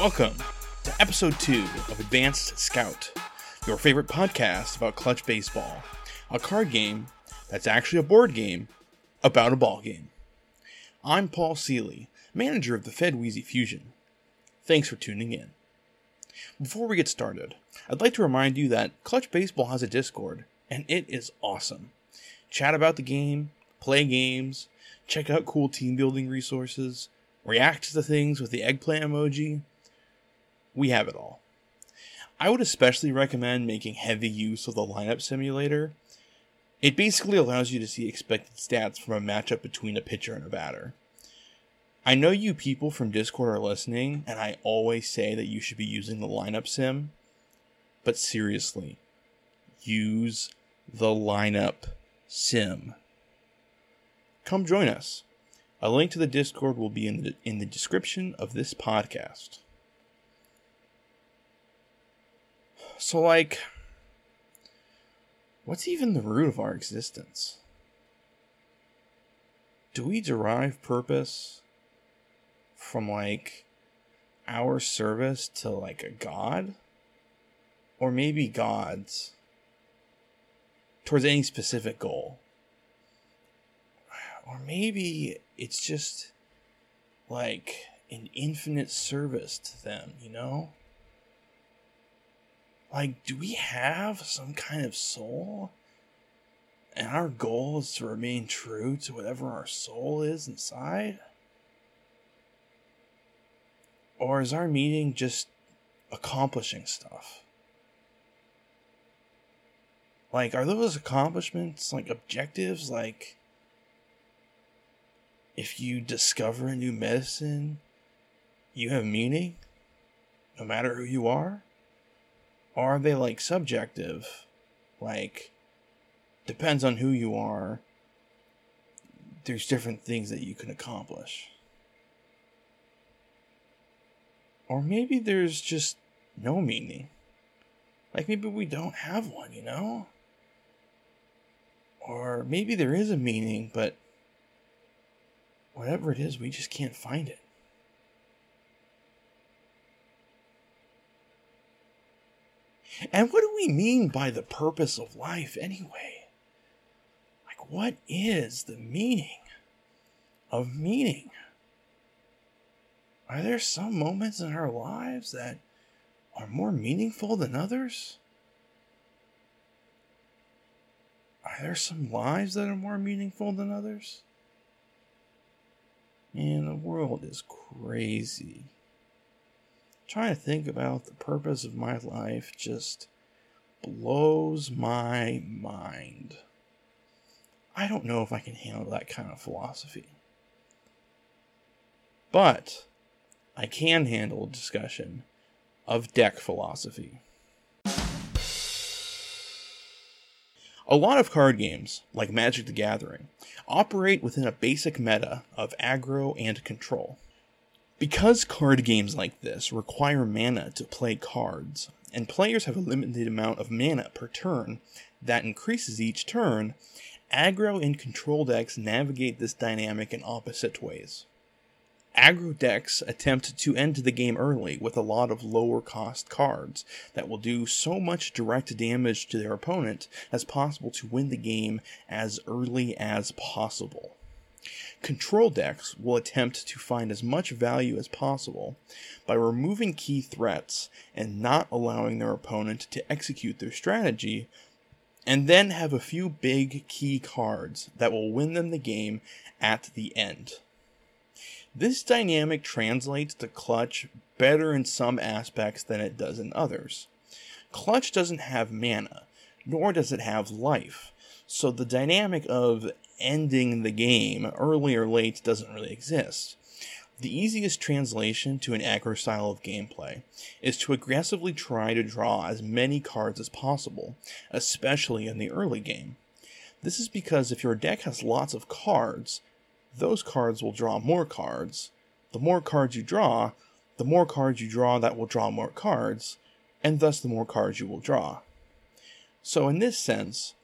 Welcome to Episode 2 of Advanced Scout, your favorite podcast about Clutch Baseball, a card game that's actually a board game about a ball game. I'm Paul Seeley, manager of the FedWeezy Fusion. Thanks for tuning in. Before we get started, I'd like to remind you that Clutch Baseball has a Discord, and it is awesome. Chat about the game, play games, check out cool team building resources, react to things with the eggplant emoji. We have it all. I would especially recommend making heavy use of the Lineup Simulator. It basically allows you to see expected stats from a matchup between a pitcher and a batter. I know you people from Discord are listening, and I always say that you should be using the Lineup Sim, but seriously, use the Lineup Sim. Come join us. A link to the Discord will be in the description of this podcast. So, what's even the root of our existence? Do we derive purpose from, our service to, a god? Or maybe gods towards any specific goal? Or maybe it's just, an infinite service to them, you know? Do we have some kind of soul? And our goal is to remain true to whatever our soul is inside? Or is our meaning just accomplishing stuff? Are those accomplishments, objectives? If you discover a new medicine, you have meaning, no matter who you are? Or are they, subjective? Depends on who you are. There's different things that you can accomplish. Or maybe there's just no meaning. Maybe we don't have one, you know? Or maybe there is a meaning, but whatever it is, we just can't find it. And what do we mean by the purpose of life anyway? What is the meaning of meaning? Are there some moments in our lives that are more meaningful than others? Are there some lives that are more meaningful than others? Man, the world is crazy. Trying to think about the purpose of my life just blows my mind. I don't know if I can handle that kind of philosophy. But I can handle a discussion of deck philosophy. A lot of card games, like Magic the Gathering, operate within a basic meta of aggro and control. Because card games like this require mana to play cards, and players have a limited amount of mana per turn that increases each turn, aggro and control decks navigate this dynamic in opposite ways. Aggro decks attempt to end the game early with a lot of lower cost cards that will do so much direct damage to their opponent as possible to win the game as early as possible. Control decks will attempt to find as much value as possible by removing key threats and not allowing their opponent to execute their strategy, and then have a few big key cards that will win them the game at the end. This dynamic translates to Clutch better in some aspects than it does in others. Clutch doesn't have mana, nor does it have life, so the dynamic of ending the game, early or late, doesn't really exist. The easiest translation to an aggro style of gameplay is to aggressively try to draw as many cards as possible, especially in the early game. This is because if your deck has lots of cards, those cards will draw more cards. The more cards you draw, that will draw more cards, and thus the more cards you will draw. So in this sense,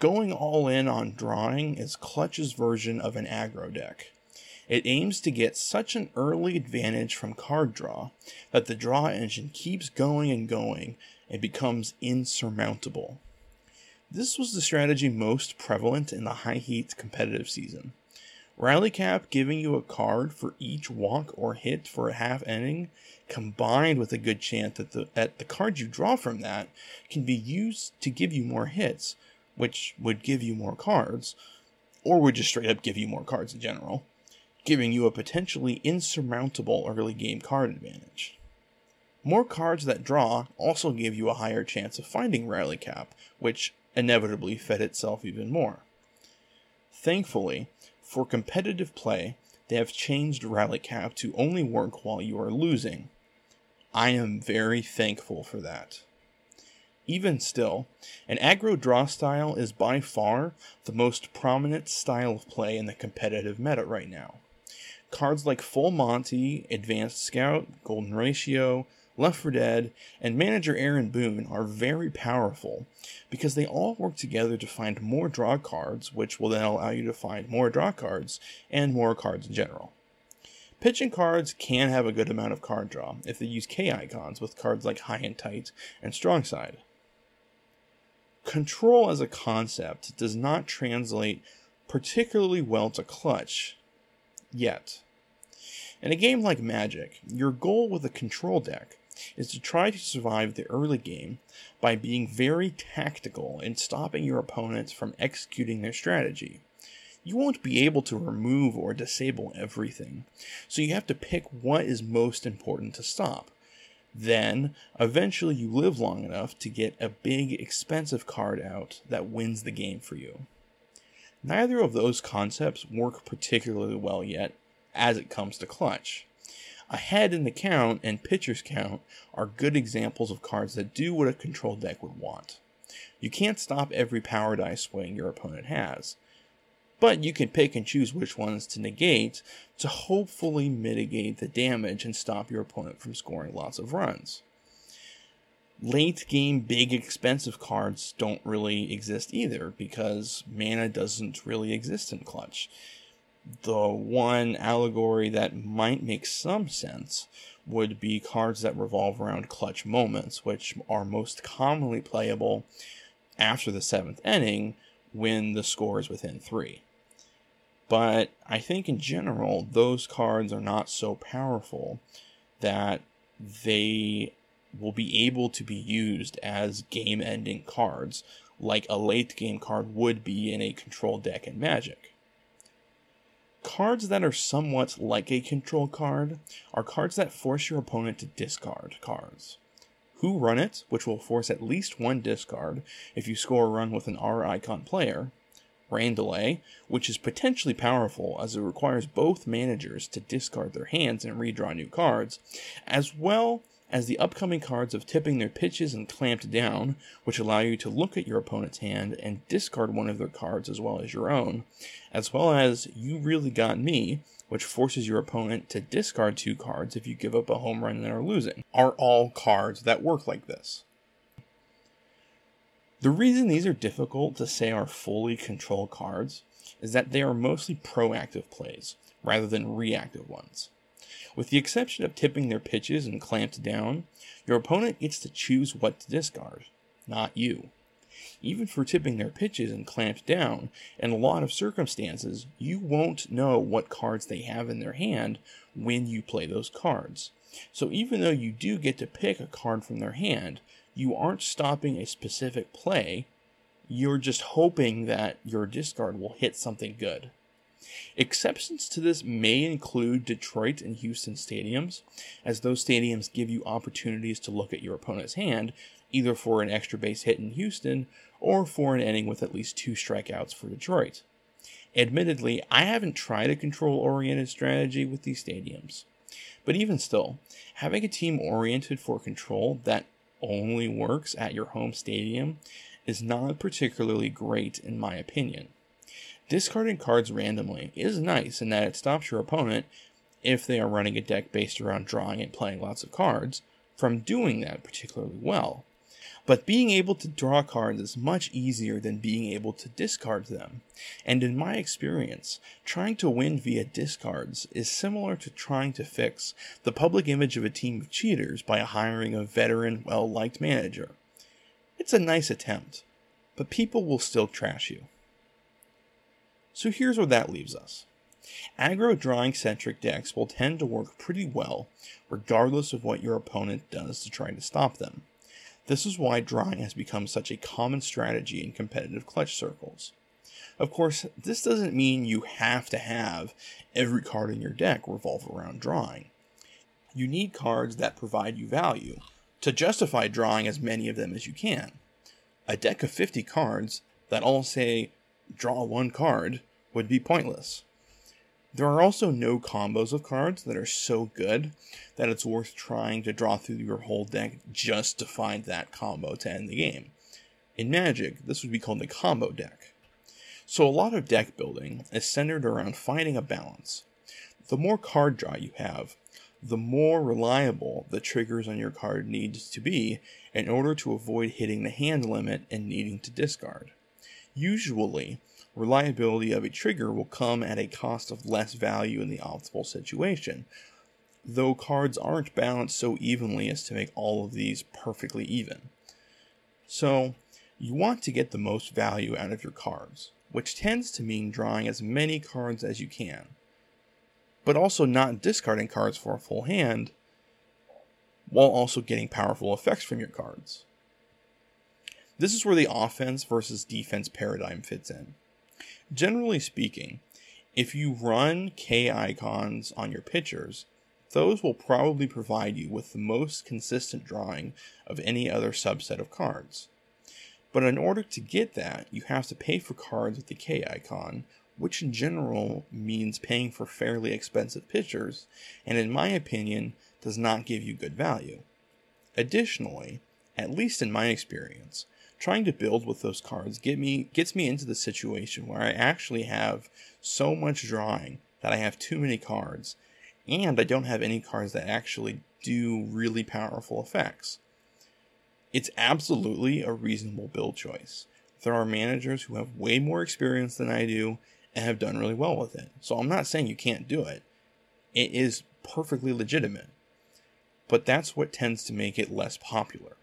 going all in on drawing is Clutch's version of an aggro deck. It aims to get such an early advantage from card draw that the draw engine keeps going and becomes insurmountable. This was the strategy most prevalent in the high heat competitive season. Rally Cap giving you a card for each walk or hit for a half inning, combined with a good chance that the card you draw from that can be used to give you more hits, which would give you more cards, or would just straight up give you more cards in general, giving you a potentially insurmountable early game card advantage. More cards that draw also gave you a higher chance of finding Rally Cap, which inevitably fed itself even more. Thankfully, for competitive play, they have changed Rally Cap to only work while you are losing. I am very thankful for that. Even still, an aggro draw style is by far the most prominent style of play in the competitive meta right now. Cards like Full Monty, Advanced Scout, Golden Ratio, Left 4 Dead, and Manager Aaron Boone are very powerful because they all work together to find more draw cards, which will then allow you to find more draw cards and more cards in general. Pitching cards can have a good amount of card draw if they use K icons with cards like High and Tight and Strongside. Control as a concept does not translate particularly well to Clutch yet. In a game like Magic, your goal with a control deck is to try to survive the early game by being very tactical and stopping your opponents from executing their strategy. You won't be able to remove or disable everything, so you have to pick what is most important to stop. Then, eventually you live long enough to get a big, expensive card out that wins the game for you. Neither of those concepts work particularly well yet as it comes to Clutch. A head in the count and pitcher's count are good examples of cards that do what a control deck would want. You can't stop every power die swing your opponent has, but you can pick and choose which ones to negate to hopefully mitigate the damage and stop your opponent from scoring lots of runs. Late game big expensive cards don't really exist either because mana doesn't really exist in Clutch. The one allegory that might make some sense would be cards that revolve around clutch moments, which are most commonly playable after the 7th inning when the score is within 3. But I think in general, those cards are not so powerful that they will be able to be used as game-ending cards, like a late-game card would be in a control deck in Magic. Cards that are somewhat like a control card are cards that force your opponent to discard cards. Who Run It, which will force at least one discard if you score a run with an R icon player. Rain Delay, which is potentially powerful as it requires both managers to discard their hands and redraw new cards, as well as the upcoming cards of Tipping Their Pitches and Clamped Down, which allow you to look at your opponent's hand and discard one of their cards as well as your own, as well as You Really Got Me, which forces your opponent to discard 2 cards if you give up a home run and are losing, are all cards that work like this. The reason these are difficult to say are fully control cards is that they are mostly proactive plays, rather than reactive ones. With the exception of Tipping Their Pitches and Clamped Down, your opponent gets to choose what to discard, not you. Even for Tipping Their Pitches and Clamped Down, in a lot of circumstances, you won't know what cards they have in their hand when you play those cards. So even though you do get to pick a card from their hand, you aren't stopping a specific play, you're just hoping that your discard will hit something good. Exceptions to this may include Detroit and Houston stadiums, as those stadiums give you opportunities to look at your opponent's hand, either for an extra base hit in Houston or for an inning with at least 2 strikeouts for Detroit. Admittedly, I haven't tried a control-oriented strategy with these stadiums, but even still, having a team oriented for control that only works at your home stadium is not particularly great in my opinion. Discarding cards randomly is nice in that it stops your opponent, if they are running a deck based around drawing and playing lots of cards, from doing that particularly well. But being able to draw cards is much easier than being able to discard them. And in my experience, trying to win via discards is similar to trying to fix the public image of a team of cheaters by hiring a veteran, well-liked manager. It's a nice attempt, but people will still trash you. So here's where that leaves us. Aggro drawing centric decks will tend to work pretty well regardless of what your opponent does to try to stop them. This is why drawing has become such a common strategy in competitive clutch circles. Of course, this doesn't mean you have to have every card in your deck revolve around drawing. You need cards that provide you value to justify drawing as many of them as you can. A deck of 50 cards that all say, draw one card, would be pointless. There are also no combos of cards that are so good that it's worth trying to draw through your whole deck just to find that combo to end the game. In Magic, this would be called the combo deck. So a lot of deck building is centered around finding a balance. The more card draw you have, the more reliable the triggers on your card need to be in order to avoid hitting the hand limit and needing to discard. Usually, reliability of a trigger will come at a cost of less value in the optimal situation, though cards aren't balanced so evenly as to make all of these perfectly even. So, you want to get the most value out of your cards, which tends to mean drawing as many cards as you can, but also not discarding cards for a full hand, while also getting powerful effects from your cards. This is where the offense versus defense paradigm fits in. Generally speaking, if you run K icons on your pitchers, those will probably provide you with the most consistent drawing of any other subset of cards. But in order to get that, you have to pay for cards with the K icon, which in general means paying for fairly expensive pitchers, and in my opinion, does not give you good value. Additionally, at least in my experience, trying to build with those cards gets me into the situation where I actually have so much drawing that I have too many cards, and I don't have any cards that actually do really powerful effects. It's absolutely a reasonable build choice. There are managers who have way more experience than I do and have done really well with it. So I'm not saying you can't do it. It is perfectly legitimate. But that's what tends to make it less popular.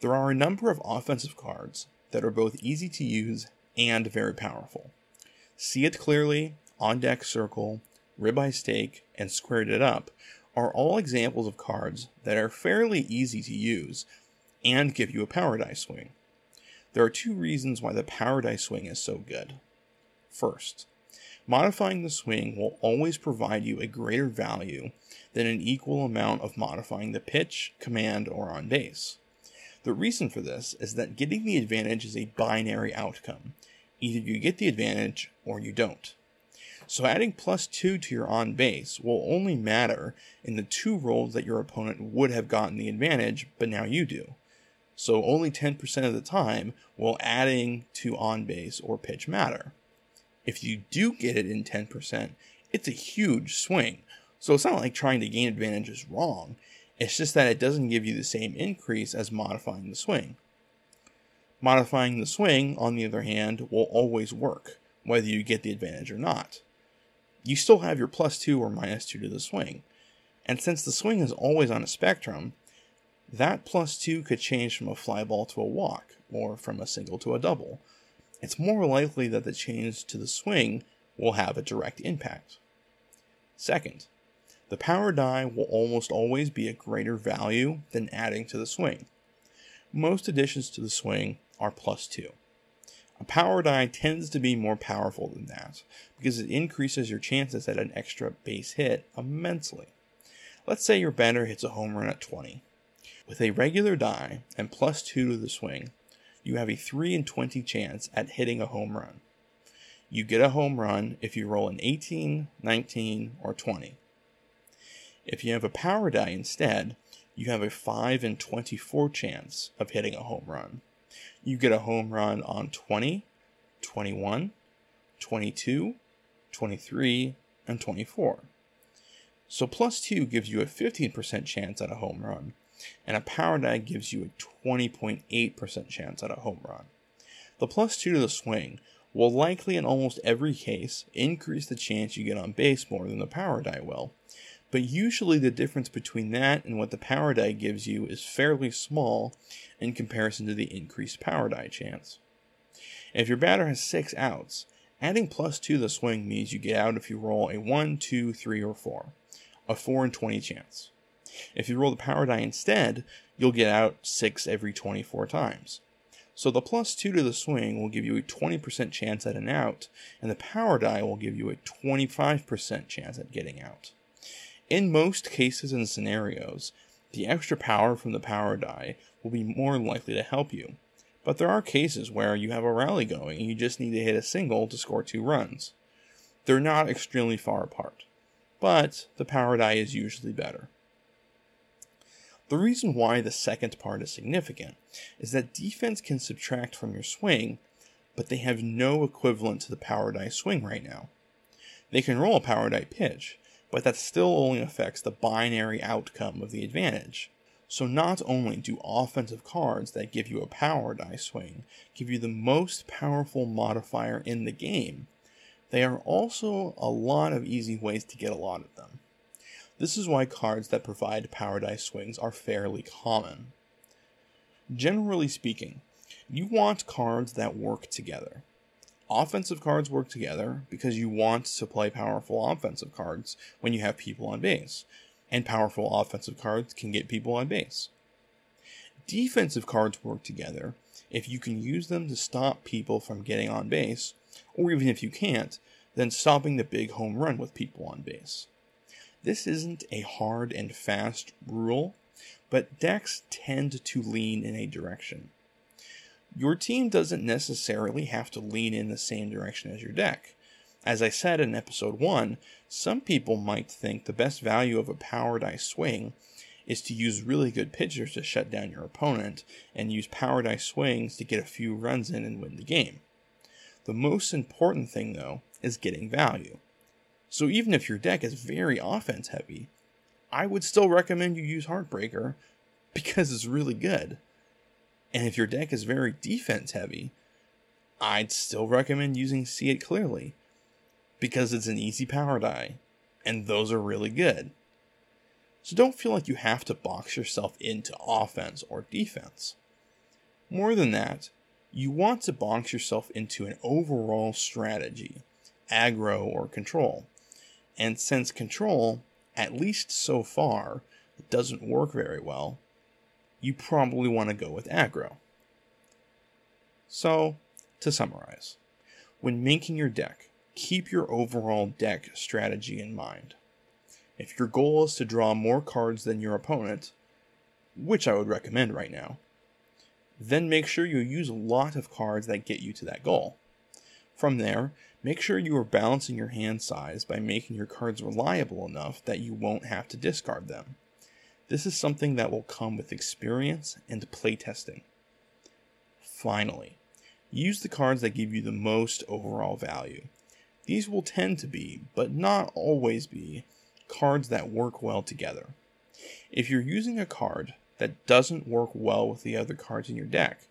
There are a number of offensive cards that are both easy to use and very powerful. See It Clearly, On Deck Circle, Ribeye Steak, and Squared It Up are all examples of cards that are fairly easy to use and give you a power die swing. There are two reasons why the power die swing is so good. First, modifying the swing will always provide you a greater value than an equal amount of modifying the pitch, command, or on base. The reason for this is that getting the advantage is a binary outcome. Either you get the advantage or you don't. So adding +2 to your on base will only matter in the two rolls that your opponent would have gotten the advantage, but now you do. So only 10% of the time will adding to on base or pitch matter. If you do get it in 10%, it's a huge swing. So it's not like trying to gain advantage is wrong. It's just that it doesn't give you the same increase as modifying the swing. Modifying the swing, on the other hand, will always work, whether you get the advantage or not. You still have your +2 or -2 to the swing. And since the swing is always on a spectrum, that +2 could change from a fly ball to a walk, or from a single to a double. It's more likely that the change to the swing will have a direct impact. Second, the power die will almost always be a greater value than adding to the swing. Most additions to the swing are +2. A power die tends to be more powerful than that, because it increases your chances at an extra base hit immensely. Let's say your batter hits a home run at 20. With a regular die and +2 to the swing, you have a 3 in 20 chance at hitting a home run. You get a home run if you roll an 18, 19, or 20. If you have a power die instead, you have a 5 in 24 chance of hitting a home run. You get a home run on 20, 21, 22, 23, and 24. So +2 gives you a 15% chance at a home run, and a power nine gives you a 20.8% chance at a home run. The plus 2 to the swing will likely in almost every case increase the chance you get on base more than the power die will, but usually the difference between that and what the power die gives you is fairly small in comparison to the increased power die chance. If your batter has 6 outs, adding plus 2 to the swing means you get out if you roll a 1, 2, 3, or 4, a 4 in 20 chance. If you roll the power die instead, you'll get out 6 every 24 times. So the plus 2 to the swing will give you a 20% chance at an out, and the power die will give you a 25% chance at getting out. In most cases and scenarios, the extra power from the power die will be more likely to help you, but there are cases where you have a rally going and you just need to hit a single to score 2 runs. They're not extremely far apart, but the power die is usually better. The reason why the second part is significant is that defense can subtract from your swing, but they have no equivalent to the power die swing right now. They can roll a power die pitch, but that still only affects the binary outcome of the advantage. So not only do offensive cards that give you a power die swing give you the most powerful modifier in the game, they are also a lot of easy ways to get a lot of them. This is why cards that provide power die swings are fairly common. Generally speaking, you want cards that work together. Offensive cards work together because you want to play powerful offensive cards when you have people on base, and powerful offensive cards can get people on base. Defensive cards work together if you can use them to stop people from getting on base, or even if you can't, then stopping the big home run with people on base. This isn't a hard and fast rule, but decks tend to lean in a direction. Your team doesn't necessarily have to lean in the same direction as your deck. As I said in episode 1, some people might think the best value of a power die swing is to use really good pitchers to shut down your opponent and use power die swings to get a few runs in and win the game. The most important thing, though, is getting value. So even if your deck is very offense heavy, I would still recommend you use Heartbreaker because it's really good. And if your deck is very defense heavy, I'd still recommend using See It Clearly because it's an easy power die, and those are really good. So don't feel like you have to box yourself into offense or defense. More than that, you want to box yourself into an overall strategy, aggro or control. And since control, at least so far, doesn't work very well, you probably want to go with aggro. So, to summarize, when making your deck, keep your overall deck strategy in mind. If your goal is to draw more cards than your opponent, which I would recommend right now, then make sure you use a lot of cards that get you to that goal. From there, make sure you are balancing your hand size by making your cards reliable enough that you won't have to discard them. This is something that will come with experience and playtesting. Finally, use the cards that give you the most overall value. These will tend to be, but not always be, cards that work well together. If you're using a card that doesn't work well with the other cards in your deck,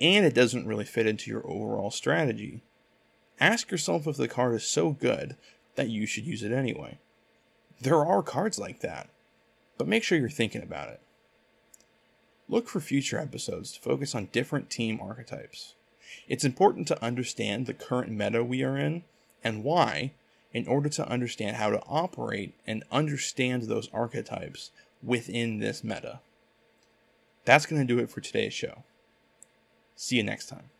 and it doesn't really fit into your overall strategy, ask yourself if the card is so good that you should use it anyway. There are cards like that, but make sure you're thinking about it. Look for future episodes to focus on different team archetypes. It's important to understand the current meta we are in and why, in order to understand how to operate and understand those archetypes within this meta. That's going to do it for today's show. See you next time.